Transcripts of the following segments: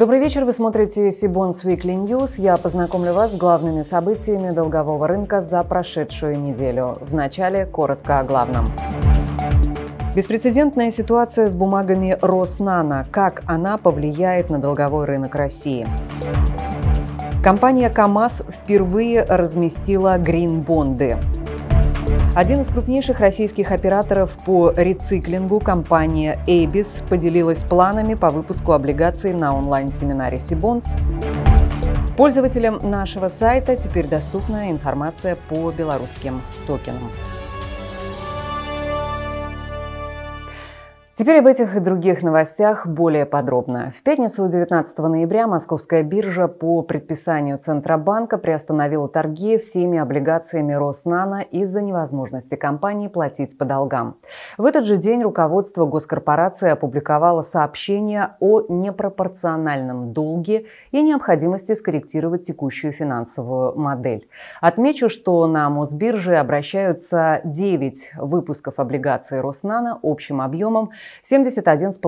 Добрый вечер, вы смотрите Cbonds Weekly News. Я познакомлю вас с главными событиями долгового рынка за прошедшую неделю. Вначале коротко о главном. Беспрецедентная ситуация с бумагами Роснано. Как она повлияет на долговой рынок России? Компания КАМАЗ впервые разместила грин-бонды. Один из крупнейших российских операторов по рециклингу, компания Эбис, поделилась планами по выпуску облигаций на онлайн-семинаре Cbonds. Пользователям нашего сайта теперь доступна информация по белорусским токенам. Теперь об этих и других новостях более подробно. В пятницу 19 ноября Московская биржа по предписанию Центробанка приостановила торги всеми облигациями Роснано из-за невозможности компании платить по долгам. В этот же день руководство госкорпорации опубликовало сообщение о непропорциональном долге и необходимости скорректировать текущую финансовую модель. Отмечу, что на Мосбирже обращаются 9 выпусков облигаций Роснано общим объемом 71,5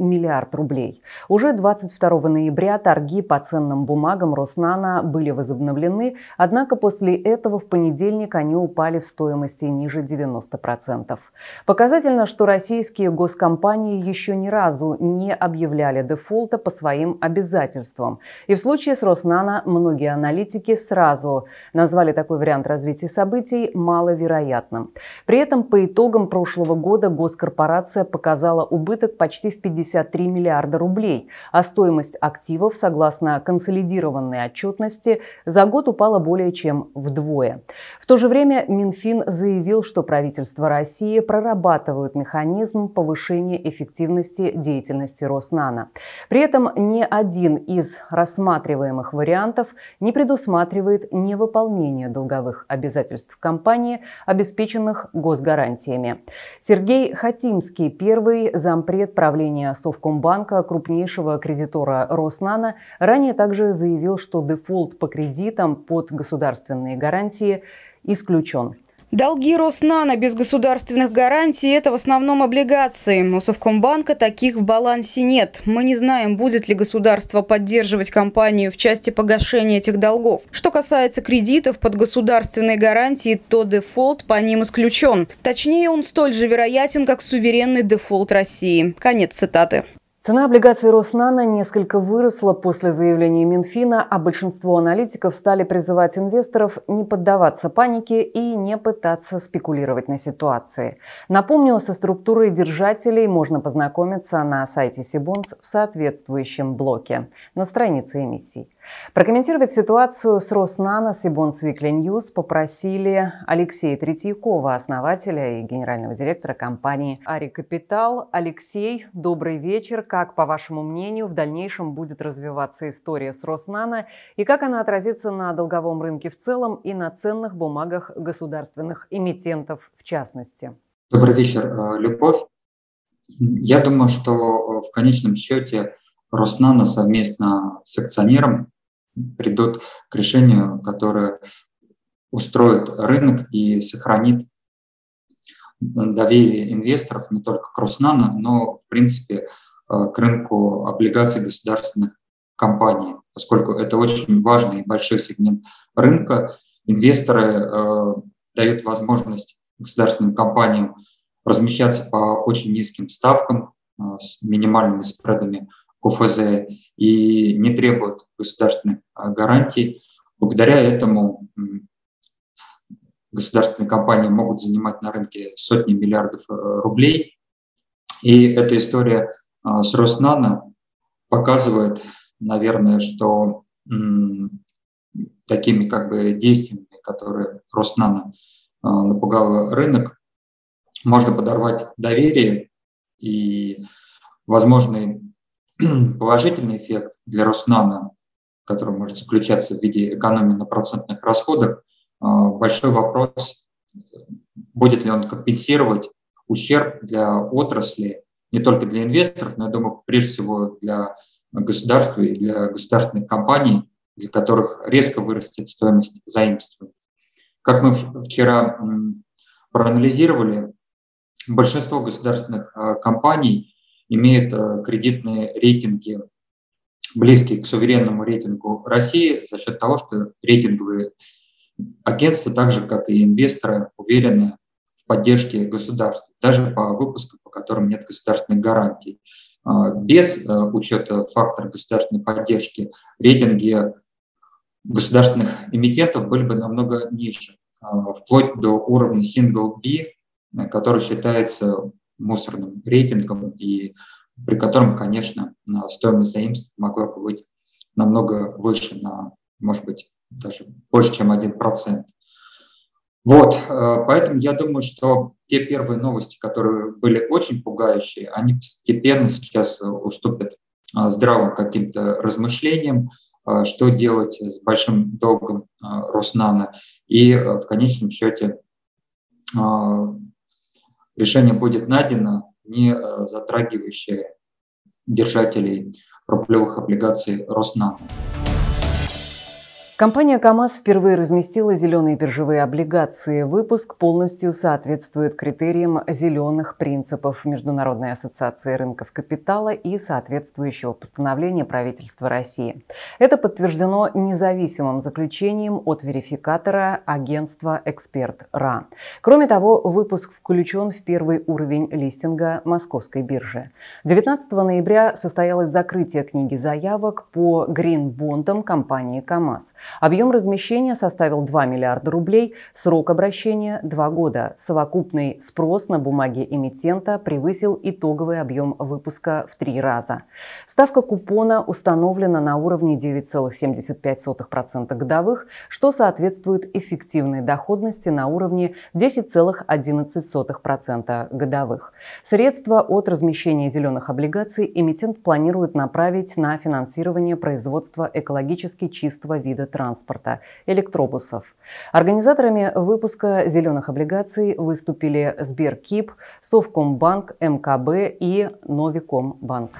миллиард рублей. Уже 22 ноября торги по ценным бумагам Роснано были возобновлены, однако после этого в понедельник они упали в стоимости ниже 90%. Показательно, что российские госкомпании еще ни разу не объявляли дефолта по своим обязательствам. И в случае с Роснано многие аналитики сразу назвали такой вариант развития событий маловероятным. При этом по итогам прошлого года госкорпорация показала убыток почти в 53 миллиарда рублей, а стоимость активов, согласно консолидированной отчетности, за год упала более чем вдвое. В то же время Минфин заявил, что правительство России прорабатывает механизм повышения эффективности деятельности Роснано. При этом ни один из рассматриваемых вариантов не предусматривает невыполнение долговых обязательств компании, обеспеченных госгарантиями. Сергей Хатимский, первый зампред правления Совкомбанка, крупнейшего кредитора Роснано, ранее также заявил, что дефолт по кредитам под государственные гарантии исключен. Долги Роснано без государственных гарантий – это в основном облигации. У Совкомбанка таких в балансе нет. Мы не знаем, будет ли государство поддерживать компанию в части погашения этих долгов. Что касается кредитов под государственные гарантии, то дефолт по ним исключен. Точнее, он столь же вероятен, как суверенный дефолт России. Конец цитаты. Цена облигаций Роснано несколько выросла после заявления Минфина, а большинство аналитиков стали призывать инвесторов не поддаваться панике и не пытаться спекулировать на ситуации. Напомню, со структурой держателей можно познакомиться на сайте Cbonds в соответствующем блоке на странице эмиссий. Прокомментировать ситуацию с Роснано Cbonds Weekly News попросили Алексея Третьякова, основателя и генерального директора компании «Ари Капитал». Алексей, добрый вечер. Как, по вашему мнению, в дальнейшем будет развиваться история с Роснано и как она отразится на долговом рынке в целом и на ценных бумагах государственных эмитентов в частности? Добрый вечер, Любовь. Я думаю, что в конечном счете Роснано совместно с акционером придут к решению, которое устроит рынок и сохранит доверие инвесторов не только к Роснано, но, в принципе, к рынку облигаций государственных компаний, поскольку это очень важный и большой сегмент рынка. Инвесторы дают возможность государственным компаниям размещаться по очень низким ставкам с минимальными спредами ОФЗ и не требуют государственных гарантий. Благодаря этому государственные компании могут занимать на рынке сотни миллиардов рублей. И эта история с Роснано показывает, наверное, что такими как бы действиями, которые Роснано напугало рынок, можно подорвать доверие, и возможный положительный эффект для Роснано, который может заключаться в виде экономии на процентных расходах, большой вопрос, будет ли он компенсировать ущерб для отрасли, не только для инвесторов, но, я думаю, прежде всего для государства и для государственных компаний, для которых резко вырастет стоимость заимствований. Как мы вчера проанализировали, большинство государственных компаний имеют кредитные рейтинги близкий к суверенному рейтингу России за счет того, что рейтинговые агентства, так же, как и инвесторы, уверены в поддержке государства, даже по выпуску, по которым нет государственных гарантий. Без учета фактора государственной поддержки рейтинги государственных эмитентов были бы намного ниже, вплоть до уровня Single B, который считается мусорным рейтингом и при котором, конечно, стоимость заимствования могла бы быть намного выше, может быть, даже больше, чем 1%. Вот, поэтому я думаю, что те первые новости, которые были очень пугающие, они постепенно сейчас уступят здравым каким-то размышлениям, что делать с большим долгом Роснано. И в конечном счете решение будет найдено, не затрагивающие держателей рублевых облигаций Роснано. Компания КАМАЗ впервые разместила зеленые биржевые облигации. Выпуск полностью соответствует критериям зеленых принципов Международной ассоциации рынков капитала и соответствующего постановления правительства России. Это подтверждено независимым заключением от верификатора агентства «Эксперт РА». Кроме того, выпуск включен в первый уровень листинга Московской биржи. 19 ноября состоялось закрытие книги заявок по Green Bond'ам компании КАМАЗ. Объем размещения составил 2 миллиарда рублей, срок обращения – 2 года. Совокупный спрос на бумаги эмитента превысил итоговый объем выпуска в 3 раза. Ставка купона установлена на уровне 9,75% годовых, что соответствует эффективной доходности на уровне 10,11% годовых. Средства от размещения зеленых облигаций эмитент планирует направить на финансирование производства экологически чистого вида транспорта – электробусов. Организаторами выпуска зеленых облигаций выступили СберКип, Совкомбанк, МКБ и Новикомбанк.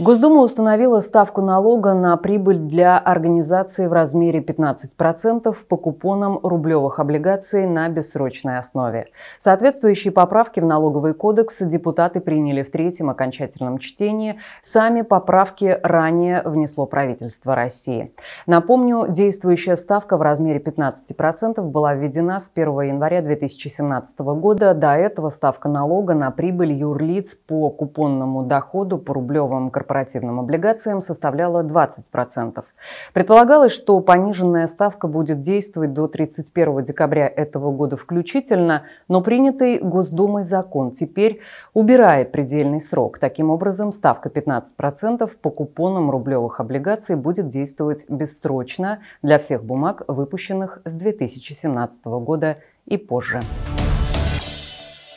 Госдума установила ставку налога на прибыль для организации в размере 15% по купонам рублевых облигаций на бессрочной основе. Соответствующие поправки в налоговый кодекс депутаты приняли в третьем окончательном чтении. Сами поправки ранее внесло правительство России. Напомню, действующая ставка в размере 15% была введена с 1 января 2017 года. До этого ставка налога на прибыль юрлиц по купонному доходу по рублевым корпоративным облигациям составляла 20%. Предполагалось, что пониженная ставка будет действовать до 31 декабря этого года включительно, но принятый Госдумой закон теперь убирает предельный срок. Таким образом, ставка 15% по купонам рублевых облигаций будет действовать бессрочно для всех бумаг, выпущенных с 2017 года и позже.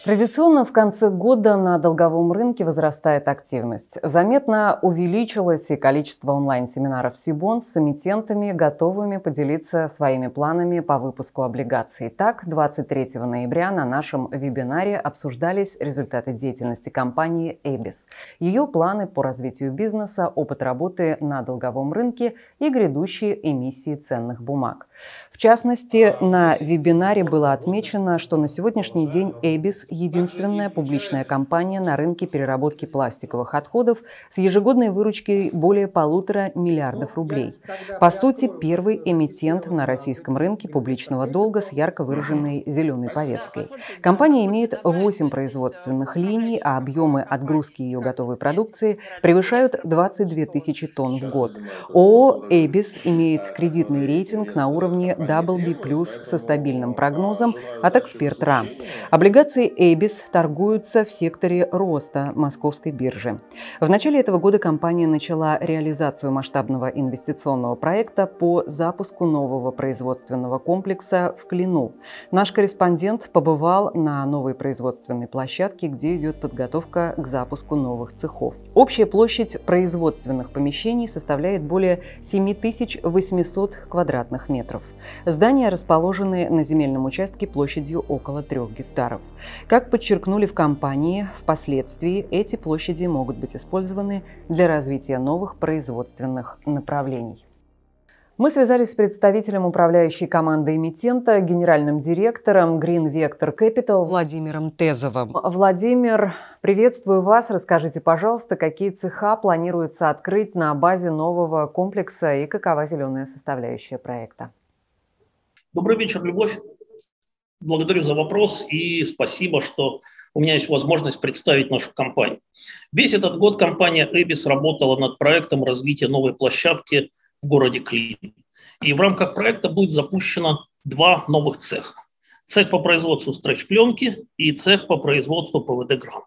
Традиционно в конце года на долговом рынке возрастает активность. Заметно увеличилось и количество онлайн-семинаров Cbonds с эмитентами, готовыми поделиться своими планами по выпуску облигаций. Так, 23 ноября на нашем вебинаре обсуждались результаты деятельности компании Эбис, ее планы по развитию бизнеса, опыт работы на долговом рынке и грядущие эмиссии ценных бумаг. В частности, на вебинаре было отмечено, что на сегодняшний день Эбис – единственная публичная компания на рынке переработки пластиковых отходов с ежегодной выручкой более 1,5 миллиарда рублей. По сути, первый эмитент на российском рынке публичного долга с ярко выраженной зеленой повесткой. Компания имеет 8 производственных линий, а объемы отгрузки ее готовой продукции превышают 22 тысячи тонн в год. ООО «Эбис» имеет кредитный рейтинг на уровне WB+, со стабильным прогнозом от «Эксперт РА». Облигации Эбис торгуются в секторе роста Московской биржи. В начале этого года компания начала реализацию масштабного инвестиционного проекта по запуску нового производственного комплекса в Клину. Наш корреспондент побывал на новой производственной площадке, где идет подготовка к запуску новых цехов. Общая площадь производственных помещений составляет более 7800 квадратных метров. Здания расположены на земельном участке площадью около 3 гектаров. Как подчеркнули в компании, впоследствии эти площади могут быть использованы для развития новых производственных направлений. Мы связались с представителем управляющей команды эмитента, генеральным директором Green Vector Capital Владимиром Тезовым. Владимир, приветствую вас. Расскажите, пожалуйста, какие цеха планируется открыть на базе нового комплекса и какова зеленая составляющая проекта? Добрый вечер, Любовь. Благодарю за вопрос и спасибо, что у меня есть возможность представить нашу компанию. Весь этот год компания Эбис работала над проектом развития новой площадки в городе Клин. И в рамках проекта будет запущено два новых цеха. Цех по производству стретч-пленки и цех по производству ПВД-грамм.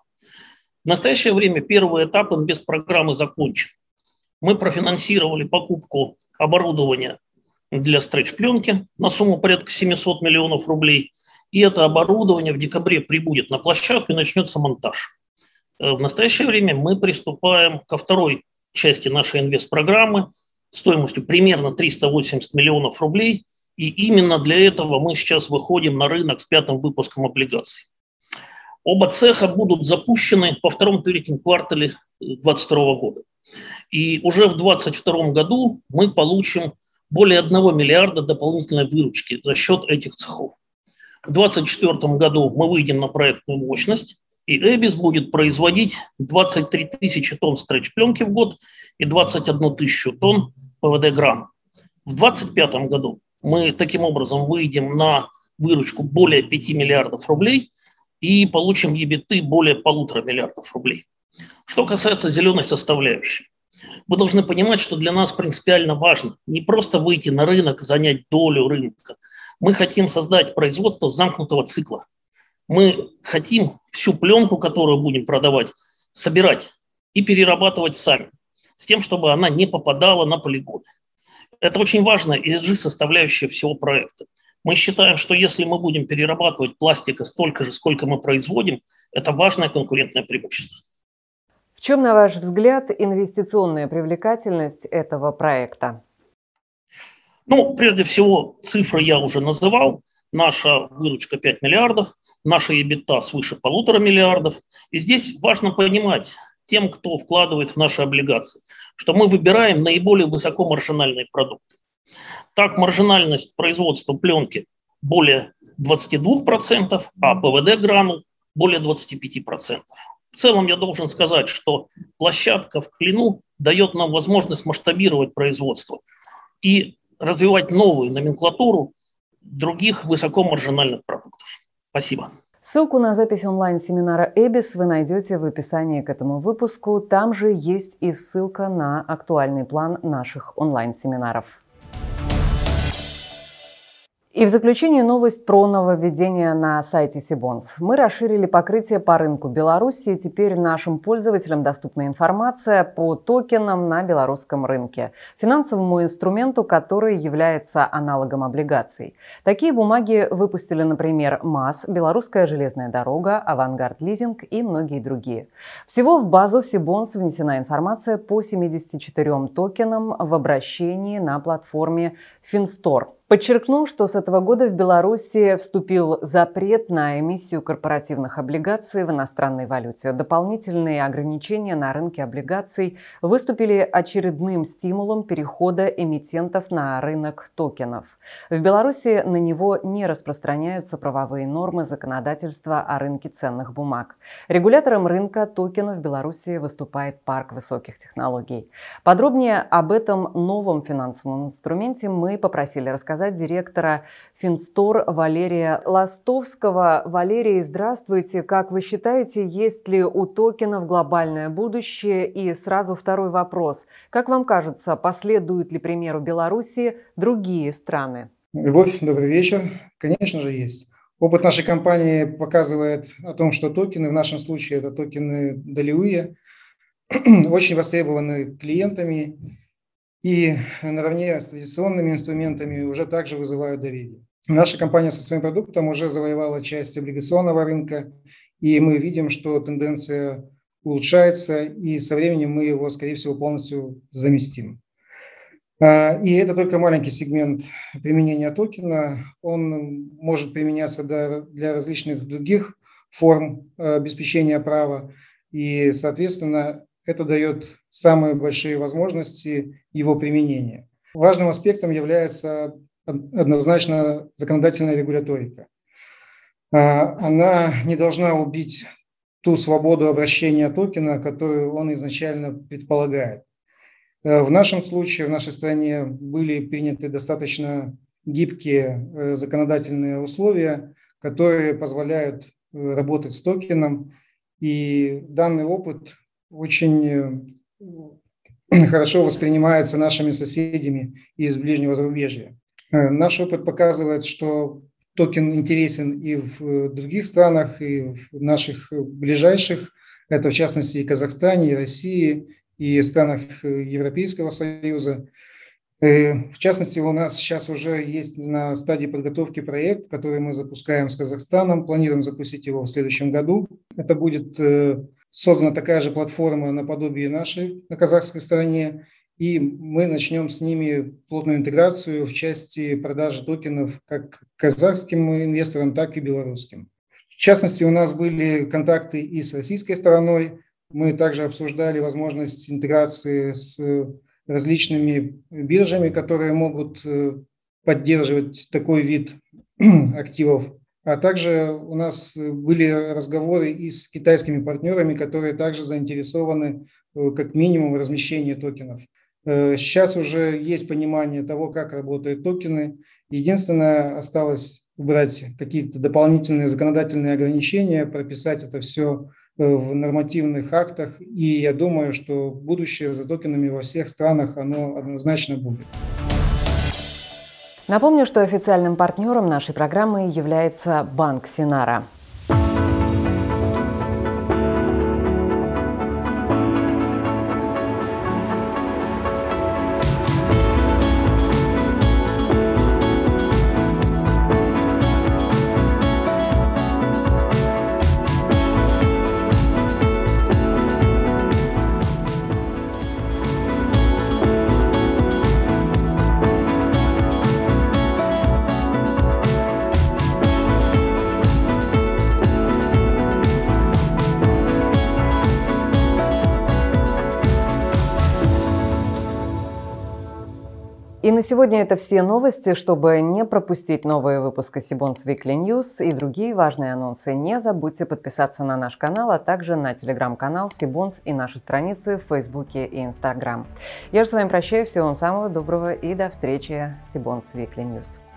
В настоящее время первый этап инвестпрограммы закончен. Мы профинансировали покупку оборудования для стретч-пленки на сумму порядка 700 миллионов рублей. И это оборудование в декабре прибудет на площадку и начнется монтаж. В настоящее время мы приступаем ко второй части нашей инвестпрограммы стоимостью примерно 380 миллионов рублей. И именно для этого мы сейчас выходим на рынок с пятым выпуском облигаций. Оба цеха будут запущены во втором-третьем квартале 2022 года. И уже в 2022 году мы получим более 1 миллиарда дополнительной выручки за счет этих цехов. В 2024 году мы выйдем на проектную мощность, и Эбис будет производить 23 тысячи тонн стретч-пленки в год и 21 тысячу тонн ПВД-грамм. В 2025 году мы таким образом выйдем на выручку более 5 миллиардов рублей и получим EBITDA более 1,5 миллиардов рублей. Что касается зеленой составляющей. Вы должны понимать, что для нас принципиально важно не просто выйти на рынок, занять долю рынка. Мы хотим создать производство замкнутого цикла. Мы хотим всю пленку, которую будем продавать, собирать и перерабатывать сами, с тем, чтобы она не попадала на полигоны. Это очень важная ESG-составляющая всего проекта. Мы считаем, что если мы будем перерабатывать пластика столько же, сколько мы производим, это важное конкурентное преимущество. В чем, на ваш взгляд, инвестиционная привлекательность этого проекта? Прежде всего, цифры я уже называл. Наша выручка 5 миллиардов, наша EBITDA свыше 1,5 миллиардов. И здесь важно понимать тем, кто вкладывает в наши облигации, что мы выбираем наиболее высокомаржинальные продукты. Так, маржинальность производства пленки более 22%, а ПВД-гранул более 25%. В целом я должен сказать, что площадка в Клину дает нам возможность масштабировать производство и развивать новую номенклатуру других высокомаржинальных продуктов. Спасибо. Ссылку на запись онлайн-семинара Эбис вы найдете в описании к этому выпуску. Там же есть и ссылка на актуальный план наших онлайн-семинаров. И в заключение новость про нововведение на сайте Cbonds. Мы расширили покрытие по рынку Беларуси. Теперь нашим пользователям доступна информация по токенам на белорусском рынке, финансовому инструменту, который является аналогом облигаций. Такие бумаги выпустили, например, МАЗ, Белорусская железная дорога, Авангард Лизинг и многие другие. Всего в базу Cbonds внесена информация по 74 токенам в обращении на платформе Finstor. Подчеркну, что с этого года в Беларуси вступил запрет на эмиссию корпоративных облигаций в иностранной валюте. Дополнительные ограничения на рынке облигаций выступили очередным стимулом перехода эмитентов на рынок токенов. В Беларуси на него не распространяются правовые нормы законодательства о рынке ценных бумаг. Регулятором рынка токенов в Беларуси выступает Парк высоких технологий. Подробнее об этом новом финансовом инструменте мы попросили рассказать директора Finstor Валерия Ластовского. Валерий, здравствуйте. Как вы считаете, есть ли у токенов глобальное будущее? И сразу второй вопрос. Как вам кажется, последуют ли примеру Беларуси другие страны? Любовь, добрый вечер. Конечно же, есть. Опыт нашей компании показывает о том, что токены, в нашем случае это токены долевые, очень востребованы клиентами. И наравне с традиционными инструментами уже также вызывают доверие. Наша компания со своим продуктом уже завоевала часть облигационного рынка, и мы видим, что тенденция улучшается, и со временем мы его, скорее всего, полностью заместим. И это только маленький сегмент применения токена. Он может применяться для различных других форм обеспечения права, и, соответственно, это дает самые большие возможности его применения. Важным аспектом является однозначно законодательная регуляторика. Она не должна убить ту свободу обращения токена, которую он изначально предполагает. В нашем случае, в нашей стране были приняты достаточно гибкие законодательные условия, которые позволяют работать с токеном. И данный опыт очень хорошо воспринимается нашими соседями из ближнего зарубежья. Наш опыт показывает, что токен интересен и в других странах, и в наших ближайших. Это, в частности, и Казахстане, и России, и в странах Европейского Союза. В частности, у нас сейчас уже есть на стадии подготовки проект, который мы запускаем с Казахстаном, планируем запустить его в следующем году. Это будет создана такая же платформа наподобие нашей на казахской стороне, и мы начнем с ними плотную интеграцию в части продажи токенов как казахским инвесторам, так и белорусским. В частности, у нас были контакты и с российской стороной. Мы также обсуждали возможность интеграции с различными биржами, которые могут поддерживать такой вид активов. А также у нас были разговоры и с китайскими партнерами, которые также заинтересованы как минимум в размещении токенов. Сейчас уже есть понимание того, как работают токены. Единственное, осталось убрать какие-то дополнительные законодательные ограничения, прописать это все в нормативных актах, и я думаю, что будущее за токенами во всех странах, оно однозначно будет. Напомню, что официальным партнером нашей программы является Банк Синара. И на сегодня это все новости. Чтобы не пропустить новые выпуски Cbonds Weekly News и другие важные анонсы, не забудьте подписаться на наш канал, а также на телеграм-канал Cbonds и наши страницы в Фейсбуке и Инстаграм. Я же с вами прощаюсь. Всего вам самого доброго и до встречи. Cbonds Weekly News.